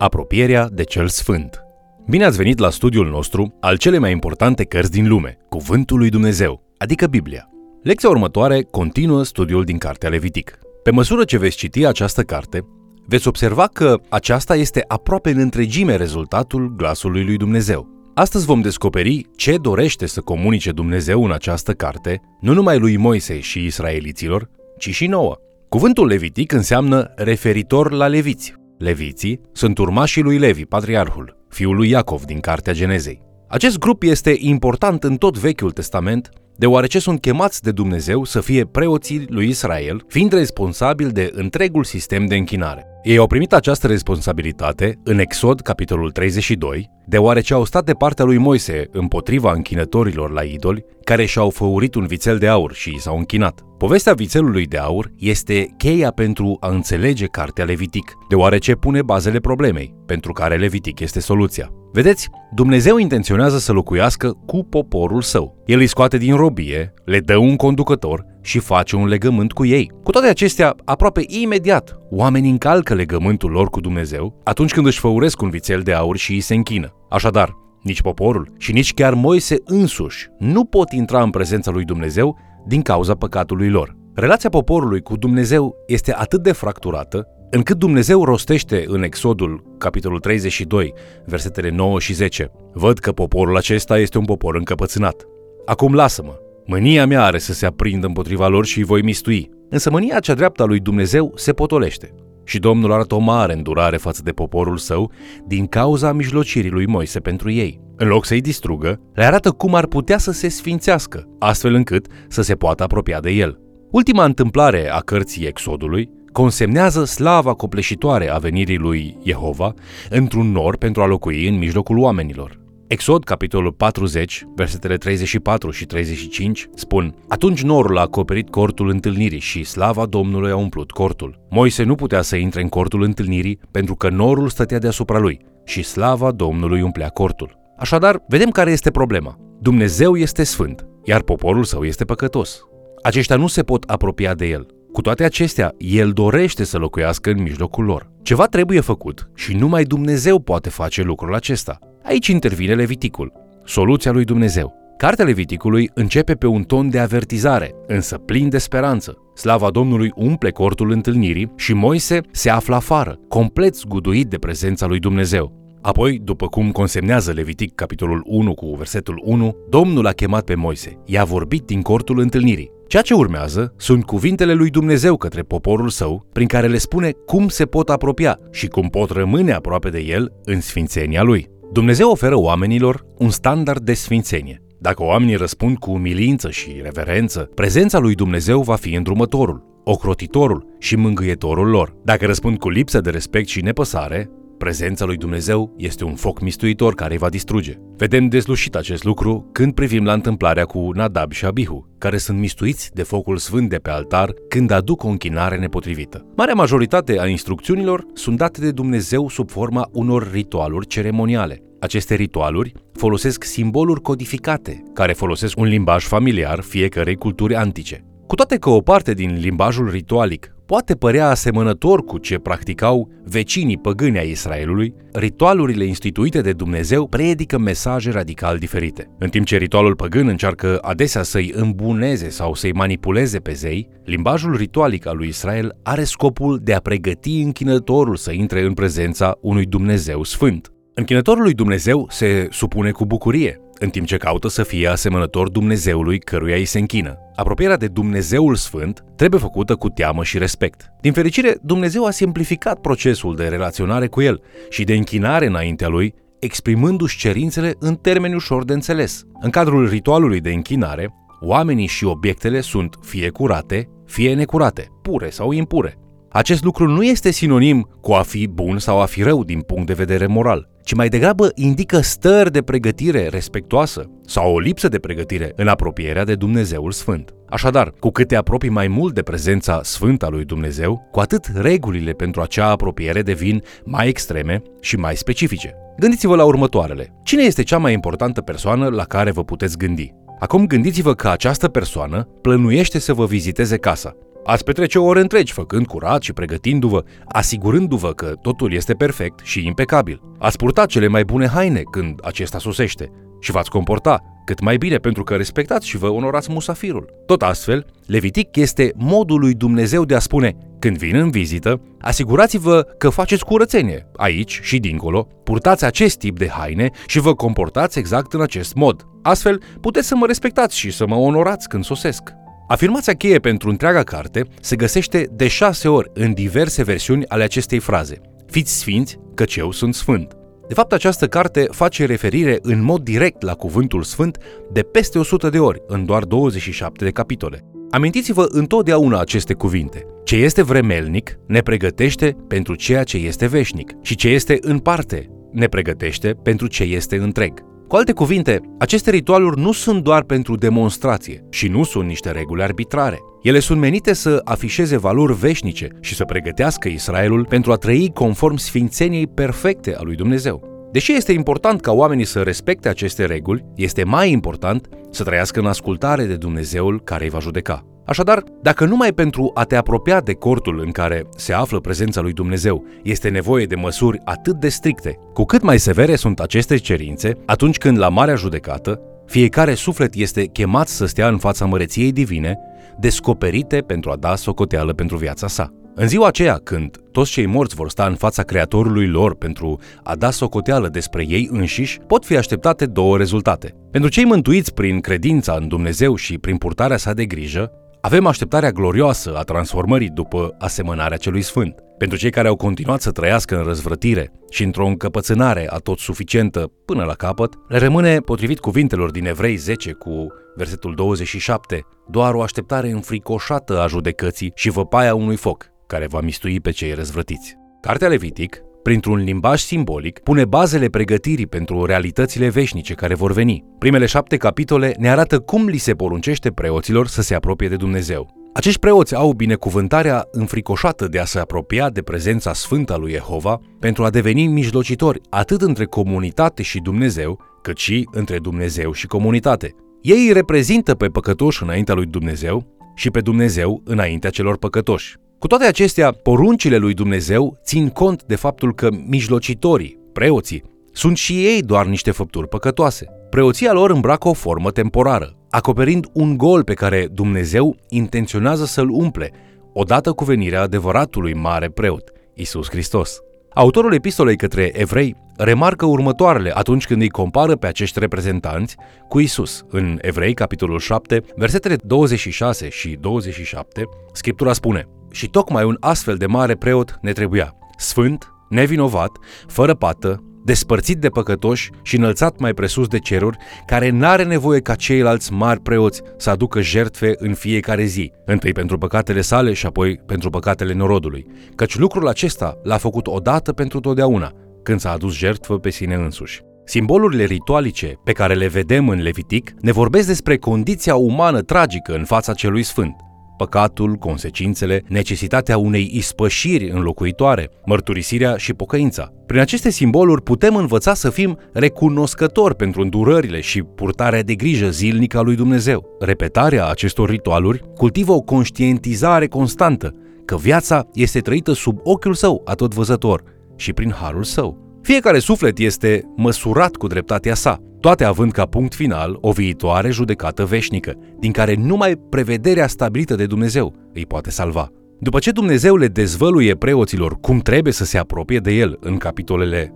Apropierea de Cel Sfânt. Bine ați venit la studiul nostru al celei mai importante cărți din lume, Cuvântul lui Dumnezeu, adică Biblia. Lecția următoare continuă studiul din Cartea Levitic. Pe măsură ce veți citi această carte, veți observa că aceasta este aproape în întregime rezultatul glasului lui Dumnezeu. Astăzi vom descoperi ce dorește să comunice Dumnezeu în această carte, nu numai lui Moise și israeliților, ci și nouă. Cuvântul Levitic înseamnă referitor la leviți. Leviții sunt urmașii lui Levi, patriarhul, fiul lui Iacov din Cartea Genezei. Acest grup este important în tot Vechiul Testament, deoarece sunt chemați de Dumnezeu să fie preoții lui Israel, fiind responsabili de întregul sistem de închinare. Ei au primit această responsabilitate în Exod, capitolul 32, deoarece au stat de partea lui Moise împotriva închinătorilor la idoli, care și-au făurit un vițel de aur și s-au închinat. Povestea vițelului de aur este cheia pentru a înțelege Cartea Levitic, deoarece pune bazele problemei, pentru care Levitic este soluția. Vedeți, Dumnezeu intenționează să locuiască cu poporul său. El îi scoate din robie, le dă un conducător și face un legământ cu ei. Cu toate acestea, aproape imediat, oamenii încalcă legământul lor cu Dumnezeu atunci când își făuresc un vițel de aur și îi se închină. Așadar, nici poporul și nici chiar Moise însuși nu pot intra în prezența lui Dumnezeu din cauza păcatului lor. Relația poporului cu Dumnezeu este atât de fracturată, încât Dumnezeu rostește în Exodul, capitolul 32, versetele 9 și 10. Văd că poporul acesta este un popor încăpățânat. Acum lasă-mă, mânia mea are să se aprindă împotriva lor și îi voi mistui. Însă mânia cea dreaptă a lui Dumnezeu se potolește. Și Domnul arată o mare îndurare față de poporul său din cauza mijlocirii lui Moise pentru ei. În loc să-i distrugă, le arată cum ar putea să se sfințească, astfel încât să se poată apropia de el. Ultima întâmplare a cărții Exodului consemnează slava copleșitoare a venirii lui Jehova într-un nor pentru a locui în mijlocul oamenilor. Exod, capitolul 40, versetele 34 și 35, spun: Atunci norul a acoperit cortul întâlnirii și slava Domnului a umplut cortul. Moise nu putea să intre în cortul întâlnirii pentru că norul stătea deasupra lui și slava Domnului umplea cortul. Așadar, vedem care este problema. Dumnezeu este sfânt, iar poporul său este păcătos. Aceștia nu se pot apropia de el. Cu toate acestea, el dorește să locuiască în mijlocul lor. Ceva trebuie făcut și numai Dumnezeu poate face lucrul acesta. Aici intervine Leviticul, soluția lui Dumnezeu. Cartea Leviticului începe pe un ton de avertizare, însă plin de speranță. Slava Domnului umple cortul întâlnirii și Moise se află afară, complet zguduit de prezența lui Dumnezeu. Apoi, după cum consemnează Levitic, capitolul 1 cu versetul 1, Domnul a chemat pe Moise, i-a vorbit din cortul întâlnirii. Ceea ce urmează sunt cuvintele lui Dumnezeu către poporul său, prin care le spune cum se pot apropia și cum pot rămâne aproape de el în sfințenia lui. Dumnezeu oferă oamenilor un standard de sfințenie. Dacă oamenii răspund cu umilință și reverență, prezența lui Dumnezeu va fi îndrumătorul, ocrotitorul și mângâietorul lor. Dacă răspund cu lipsă de respect și nepăsare, prezența lui Dumnezeu este un foc mistuitor care îi va distruge. Vedem deslușit acest lucru când privim la întâmplarea cu Nadab și Abihu, care sunt mistuiți de focul sfânt de pe altar când aduc o închinare nepotrivită. Marea majoritate a instrucțiunilor sunt date de Dumnezeu sub forma unor ritualuri ceremoniale. Aceste ritualuri folosesc simboluri codificate, care folosesc un limbaj familiar fiecărei culturi antice. Cu toate că o parte din limbajul ritualic poate părea asemănător cu ce practicau vecinii păgâni ai Israelului, ritualurile instituite de Dumnezeu predică mesaje radical diferite. În timp ce ritualul păgân încearcă adesea să-i îmbuneze sau să-i manipuleze pe zei, limbajul ritualic al lui Israel are scopul de a pregăti închinătorul să intre în prezența unui Dumnezeu sfânt. Închinătorul lui Dumnezeu se supune cu bucurie, în timp ce caută să fie asemănător Dumnezeului căruia îi se închină. Apropierea de Dumnezeul Sfânt trebuie făcută cu teamă și respect. Din fericire, Dumnezeu a simplificat procesul de relaționare cu el și de închinare înaintea lui, exprimându-și cerințele în termeni ușor de înțeles. În cadrul ritualului de închinare, oamenii și obiectele sunt fie curate, fie necurate, pure sau impure. Acest lucru nu este sinonim cu a fi bun sau a fi rău din punct de vedere moral, ci mai degrabă indică stări de pregătire respectuoasă sau o lipsă de pregătire în apropierea de Dumnezeul Sfânt. Așadar, cu cât te apropii mai mult de prezența sfântă a lui Dumnezeu, cu atât regulile pentru acea apropiere devin mai extreme și mai specifice. Gândiți-vă la următoarele. Cine este cea mai importantă persoană la care vă puteți gândi? Acum gândiți-vă că această persoană plănuiește să vă viziteze casa. Ați petrece ore întregi făcând curat și pregătindu-vă, asigurându-vă că totul este perfect și impecabil. Ați purta cele mai bune haine când acesta sosește și v-ați comporta cât mai bine pentru că respectați și vă onorați musafirul. Tot astfel, Levitic este modul lui Dumnezeu de a spune: când vin în vizită, asigurați-vă că faceți curățenie aici și dincolo, purtați acest tip de haine și vă comportați exact în acest mod. Astfel, puteți să mă respectați și să mă onorați când sosesc. Afirmația cheie pentru întreaga carte se găsește de 6 ori în diverse versiuni ale acestei fraze: fiți sfinți, căci eu sunt sfânt. De fapt, această carte face referire în mod direct la cuvântul sfânt de peste 100 de ori în doar 27 de capitole. Amintiți-vă întotdeauna aceste cuvinte: ce este vremelnic ne pregătește pentru ceea ce este veșnic și ce este în parte ne pregătește pentru ce este întreg. Cu alte cuvinte, aceste ritualuri nu sunt doar pentru demonstrație și nu sunt niște reguli arbitrare. Ele sunt menite să afișeze valori veșnice și să pregătească Israelul pentru a trăi conform sfințeniei perfecte a lui Dumnezeu. Deși este important ca oamenii să respecte aceste reguli, este mai important să trăiască în ascultare de Dumnezeul care îi va judeca. Așadar, dacă numai pentru a te apropia de cortul în care se află prezența lui Dumnezeu este nevoie de măsuri atât de stricte, cu cât mai severe sunt aceste cerințe, atunci când la Marea Judecată, fiecare suflet este chemat să stea în fața măreției divine, descoperite pentru a da socoteală pentru viața sa. În ziua aceea, când toți cei morți vor sta în fața Creatorului lor pentru a da socoteală despre ei înșiși, pot fi așteptate 2 rezultate. Pentru cei mântuiți prin credința în Dumnezeu și prin purtarea sa de grijă, avem așteptarea glorioasă a transformării după asemănarea celui sfânt. Pentru cei care au continuat să trăiască în răzvrătire și într-o încăpățânare atotsuficientă până la capăt, le rămâne, potrivit cuvintelor din Evrei 10 cu versetul 27, doar o așteptare înfricoșată a judecății și văpaia unui foc care va mistui pe cei răzvrătiți. Cartea Levitic, printr-un limbaj simbolic, pune bazele pregătirii pentru realitățile veșnice care vor veni. Primele 7 capitole ne arată cum li se poruncește preoților să se apropie de Dumnezeu. Acești preoți au binecuvântarea înfricoșată de a se apropia de prezența sfântă a lui Jehova pentru a deveni mijlocitori atât între comunitate și Dumnezeu, cât și între Dumnezeu și comunitate. Ei îi reprezintă pe păcătoși înaintea lui Dumnezeu și pe Dumnezeu înaintea celor păcătoși. Cu toate acestea, poruncile lui Dumnezeu țin cont de faptul că mijlocitorii, preoții, sunt și ei doar niște făpturi păcătoase. Preoția lor îmbracă o formă temporară, acoperind un gol pe care Dumnezeu intenționează să-l umple, odată cu venirea adevăratului mare preot, Iisus Hristos. Autorul epistolei către evrei remarcă următoarele atunci când îi compară pe acești reprezentanți cu Iisus. În Evrei, capitolul 7, versetele 26 și 27, Scriptura spune: și tocmai un astfel de mare preot ne trebuia, sfânt, nevinovat, fără pată, despărțit de păcătoși și înălțat mai presus de ceruri, care n-are nevoie ca ceilalți mari preoți să aducă jertfe în fiecare zi, întâi pentru păcatele sale și apoi pentru păcatele norodului, căci lucrul acesta l-a făcut odată pentru totdeauna, când s-a adus jertfă pe sine însuși. Simbolurile ritualice pe care le vedem în Levitic ne vorbesc despre condiția umană tragică în fața celui sfânt: păcatul, consecințele, necesitatea unei ispășiri înlocuitoare, mărturisirea și pocăința. Prin aceste simboluri putem învăța să fim recunoscători pentru îndurările și purtarea de grijă zilnică a lui Dumnezeu. Repetarea acestor ritualuri cultivă o conștientizare constantă că viața este trăită sub ochiul său Atottvăzător și prin harul său. Fiecare suflet este măsurat cu dreptatea sa, toate având ca punct final o viitoare judecată veșnică, din care numai prevederea stabilită de Dumnezeu îi poate salva. După ce Dumnezeu le dezvăluie preoților cum trebuie să se apropie de El în capitolele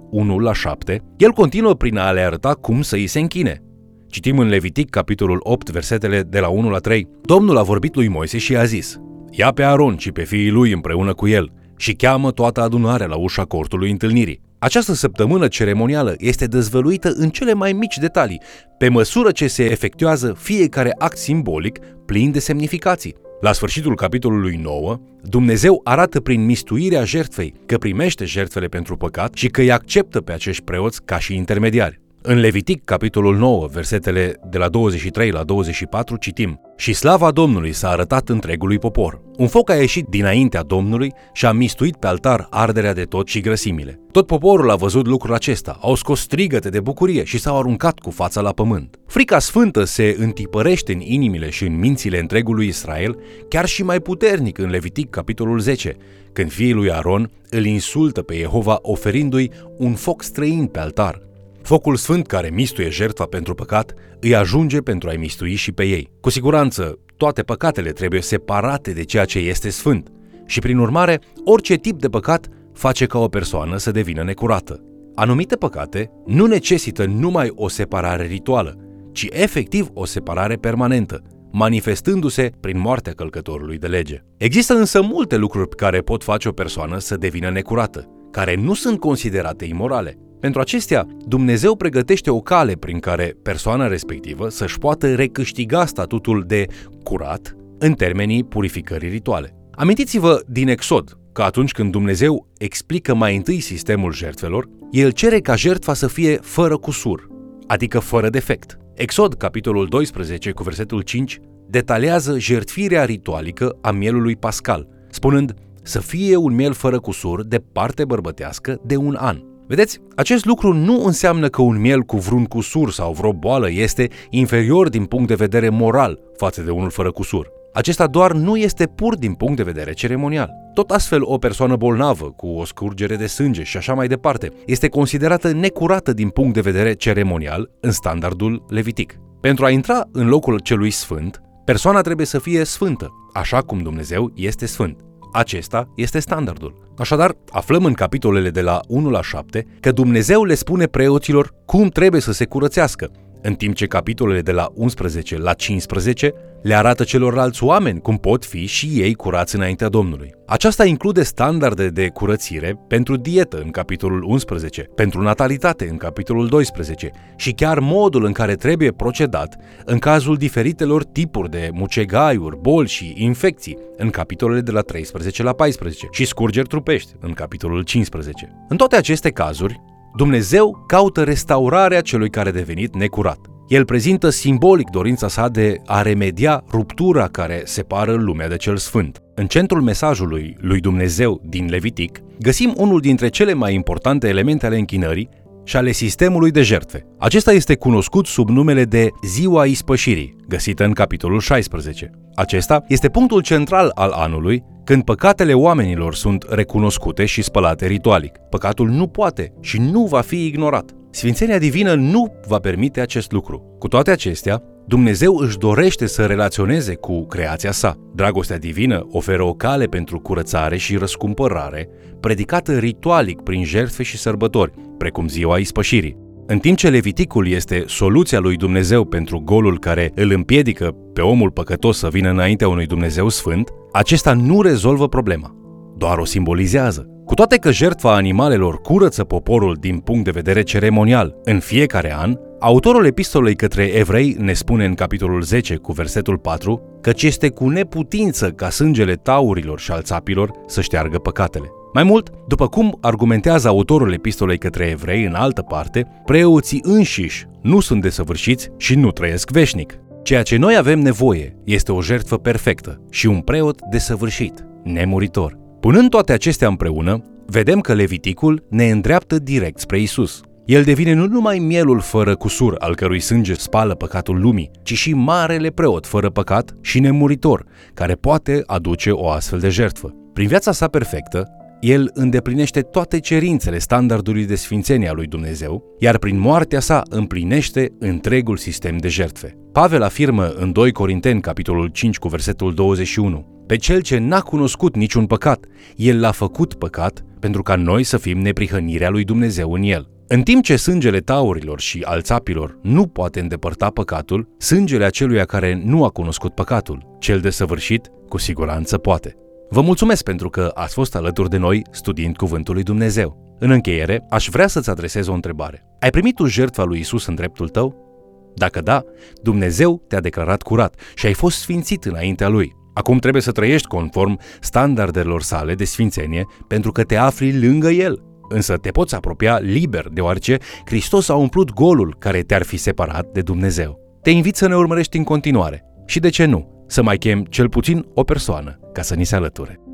1-7, El continuă prin a le arăta cum să îi se închine. Citim în Levitic, capitolul 8, versetele de la 1-3. Domnul a vorbit lui Moise și i-a zis: ia pe Aron și pe fiii lui împreună cu el și cheamă toată adunarea la ușa cortului întâlnirii. Această săptămână ceremonială este dezvăluită în cele mai mici detalii, pe măsură ce se efectuează fiecare act simbolic plin de semnificații. La sfârșitul capitolului 9, Dumnezeu arată prin mistuirea jertfei că primește jertfele pentru păcat și că îi acceptă pe acești preoți ca și intermediari. În Levitic, capitolul 9, versetele de la 23 la 24, citim: Și slava Domnului s-a arătat întregului popor. Un foc a ieșit dinaintea Domnului și a mistuit pe altar arderea de tot și grăsimile. Tot poporul a văzut lucrul acesta, au scos strigăte de bucurie și s-au aruncat cu fața la pământ. Frica sfântă se întipărește în inimile și în mințile întregului Israel, chiar și mai puternic în Levitic, capitolul 10, când fiii lui Aron îl insultă pe Jehova oferindu-i un foc străin pe altar. Focul sfânt care mistuie jertfa pentru păcat îi ajunge pentru a-i mistui și pe ei. Cu siguranță, toate păcatele trebuie separate de ceea ce este sfânt și, prin urmare, orice tip de păcat face ca o persoană să devină necurată. Anumite păcate nu necesită numai o separare rituală, ci efectiv o separare permanentă, manifestându-se prin moartea călcătorului de lege. Există însă multe lucruri care pot face o persoană să devină necurată, care nu sunt considerate imorale. Pentru acestea, Dumnezeu pregătește o cale prin care persoana respectivă să-și poată recâștiga statutul de curat în termenii purificării rituale. Amintiți-vă din Exod că atunci când Dumnezeu explică mai întâi sistemul jertfelor, El cere ca jertfa să fie fără cusur, adică fără defect. Exod, capitolul 12, cu versetul 5, detaliază jertfirea ritualică a mielului pascal, spunând să fie un miel fără cusur de parte bărbătească de un an. Vedeți, acest lucru nu înseamnă că un miel cu vreun cusur sau vreo boală este inferior din punct de vedere moral față de unul fără cusur. Acesta doar nu este pur din punct de vedere ceremonial. Tot astfel, o persoană bolnavă, cu o scurgere de sânge și așa mai departe, este considerată necurată din punct de vedere ceremonial în standardul levitic. Pentru a intra în locul celui sfânt, persoana trebuie să fie sfântă, așa cum Dumnezeu este sfânt. Acesta este standardul. Așadar, aflăm în capitolele de la 1 la 7 că Dumnezeu le spune preoților cum trebuie să se curățească, în timp ce capitolele de la 11 la 15 le arată celorlalți oameni cum pot fi și ei curați înaintea Domnului. Aceasta include standarde de curățire pentru dietă în capitolul 11, pentru natalitate în capitolul 12 și chiar modul în care trebuie procedat în cazul diferitelor tipuri de mucegaiuri, boli și infecții în capitolele de la 13 la 14 și scurgeri trupești în capitolul 15. În toate aceste cazuri, Dumnezeu caută restaurarea celui care a devenit necurat. El prezintă simbolic dorința sa de a remedia ruptura care separă lumea de cel sfânt. În centrul mesajului lui Dumnezeu din Levitic găsim unul dintre cele mai importante elemente ale închinării și ale sistemului de jertfe. Acesta este cunoscut sub numele de Ziua Ispășirii, găsită în capitolul 16. Acesta este punctul central al anului, când păcatele oamenilor sunt recunoscute și spălate ritualic. Păcatul nu poate și nu va fi ignorat. Sfințenia divină nu va permite acest lucru. Cu toate acestea, Dumnezeu își dorește să relaționeze cu creația sa. Dragostea divină oferă o cale pentru curățare și răscumpărare, predicată ritualic prin jertfe și sărbători, precum Ziua Ispășirii. În timp ce Leviticul este soluția lui Dumnezeu pentru golul care îl împiedică pe omul păcătos să vină înaintea unui Dumnezeu sfânt, acesta nu rezolvă problema, doar o simbolizează. Cu toate că jertfa animalelor curăță poporul din punct de vedere ceremonial în fiecare an, autorul epistolei către evrei ne spune în capitolul 10 cu versetul 4 căci este cu neputință ca sângele taurilor și al țapilor să șteargă păcatele. Mai mult, după cum argumentează autorul epistolei către evrei în altă parte, preoții înșiși nu sunt desăvârșiți și nu trăiesc veșnic. Ceea ce noi avem nevoie este o jertfă perfectă și un preot desăvârșit, nemuritor. Punând toate acestea împreună, vedem că Leviticul ne îndreaptă direct spre Isus. El devine nu numai mielul fără cusur, al cărui sânge spală păcatul lumii, ci și marele preot fără păcat și nemuritor, care poate aduce o astfel de jertfă. Prin viața sa perfectă, El îndeplinește toate cerințele standardului de sfințenie a lui Dumnezeu, iar prin moartea sa împlinește întregul sistem de jertfe. Pavel afirmă în 2 Corinteni, capitolul 5, cu versetul 21: Pe cel ce n-a cunoscut niciun păcat, El l-a făcut păcat pentru ca noi să fim neprihănirea lui Dumnezeu în El. În timp ce sângele taurilor și al țapilor nu poate îndepărta păcatul, sângele aceluia care nu a cunoscut păcatul, cel desăvârșit, cu siguranță poate. Vă mulțumesc pentru că ați fost alături de noi studiind Cuvântul lui Dumnezeu. În încheiere, aș vrea să-ți adresez o întrebare. Ai primit tu jertfa lui Isus în dreptul tău? Dacă da, Dumnezeu te-a declarat curat și ai fost sfințit înaintea Lui. Acum trebuie să trăiești conform standardelor sale de sfințenie pentru că te afli lângă El, însă te poți apropia liber, deoarece Hristos a umplut golul care te-ar fi separat de Dumnezeu. Te invit să ne urmărești în continuare și, de ce nu, să mai chem cel puțin o persoană ca să ni se alăture.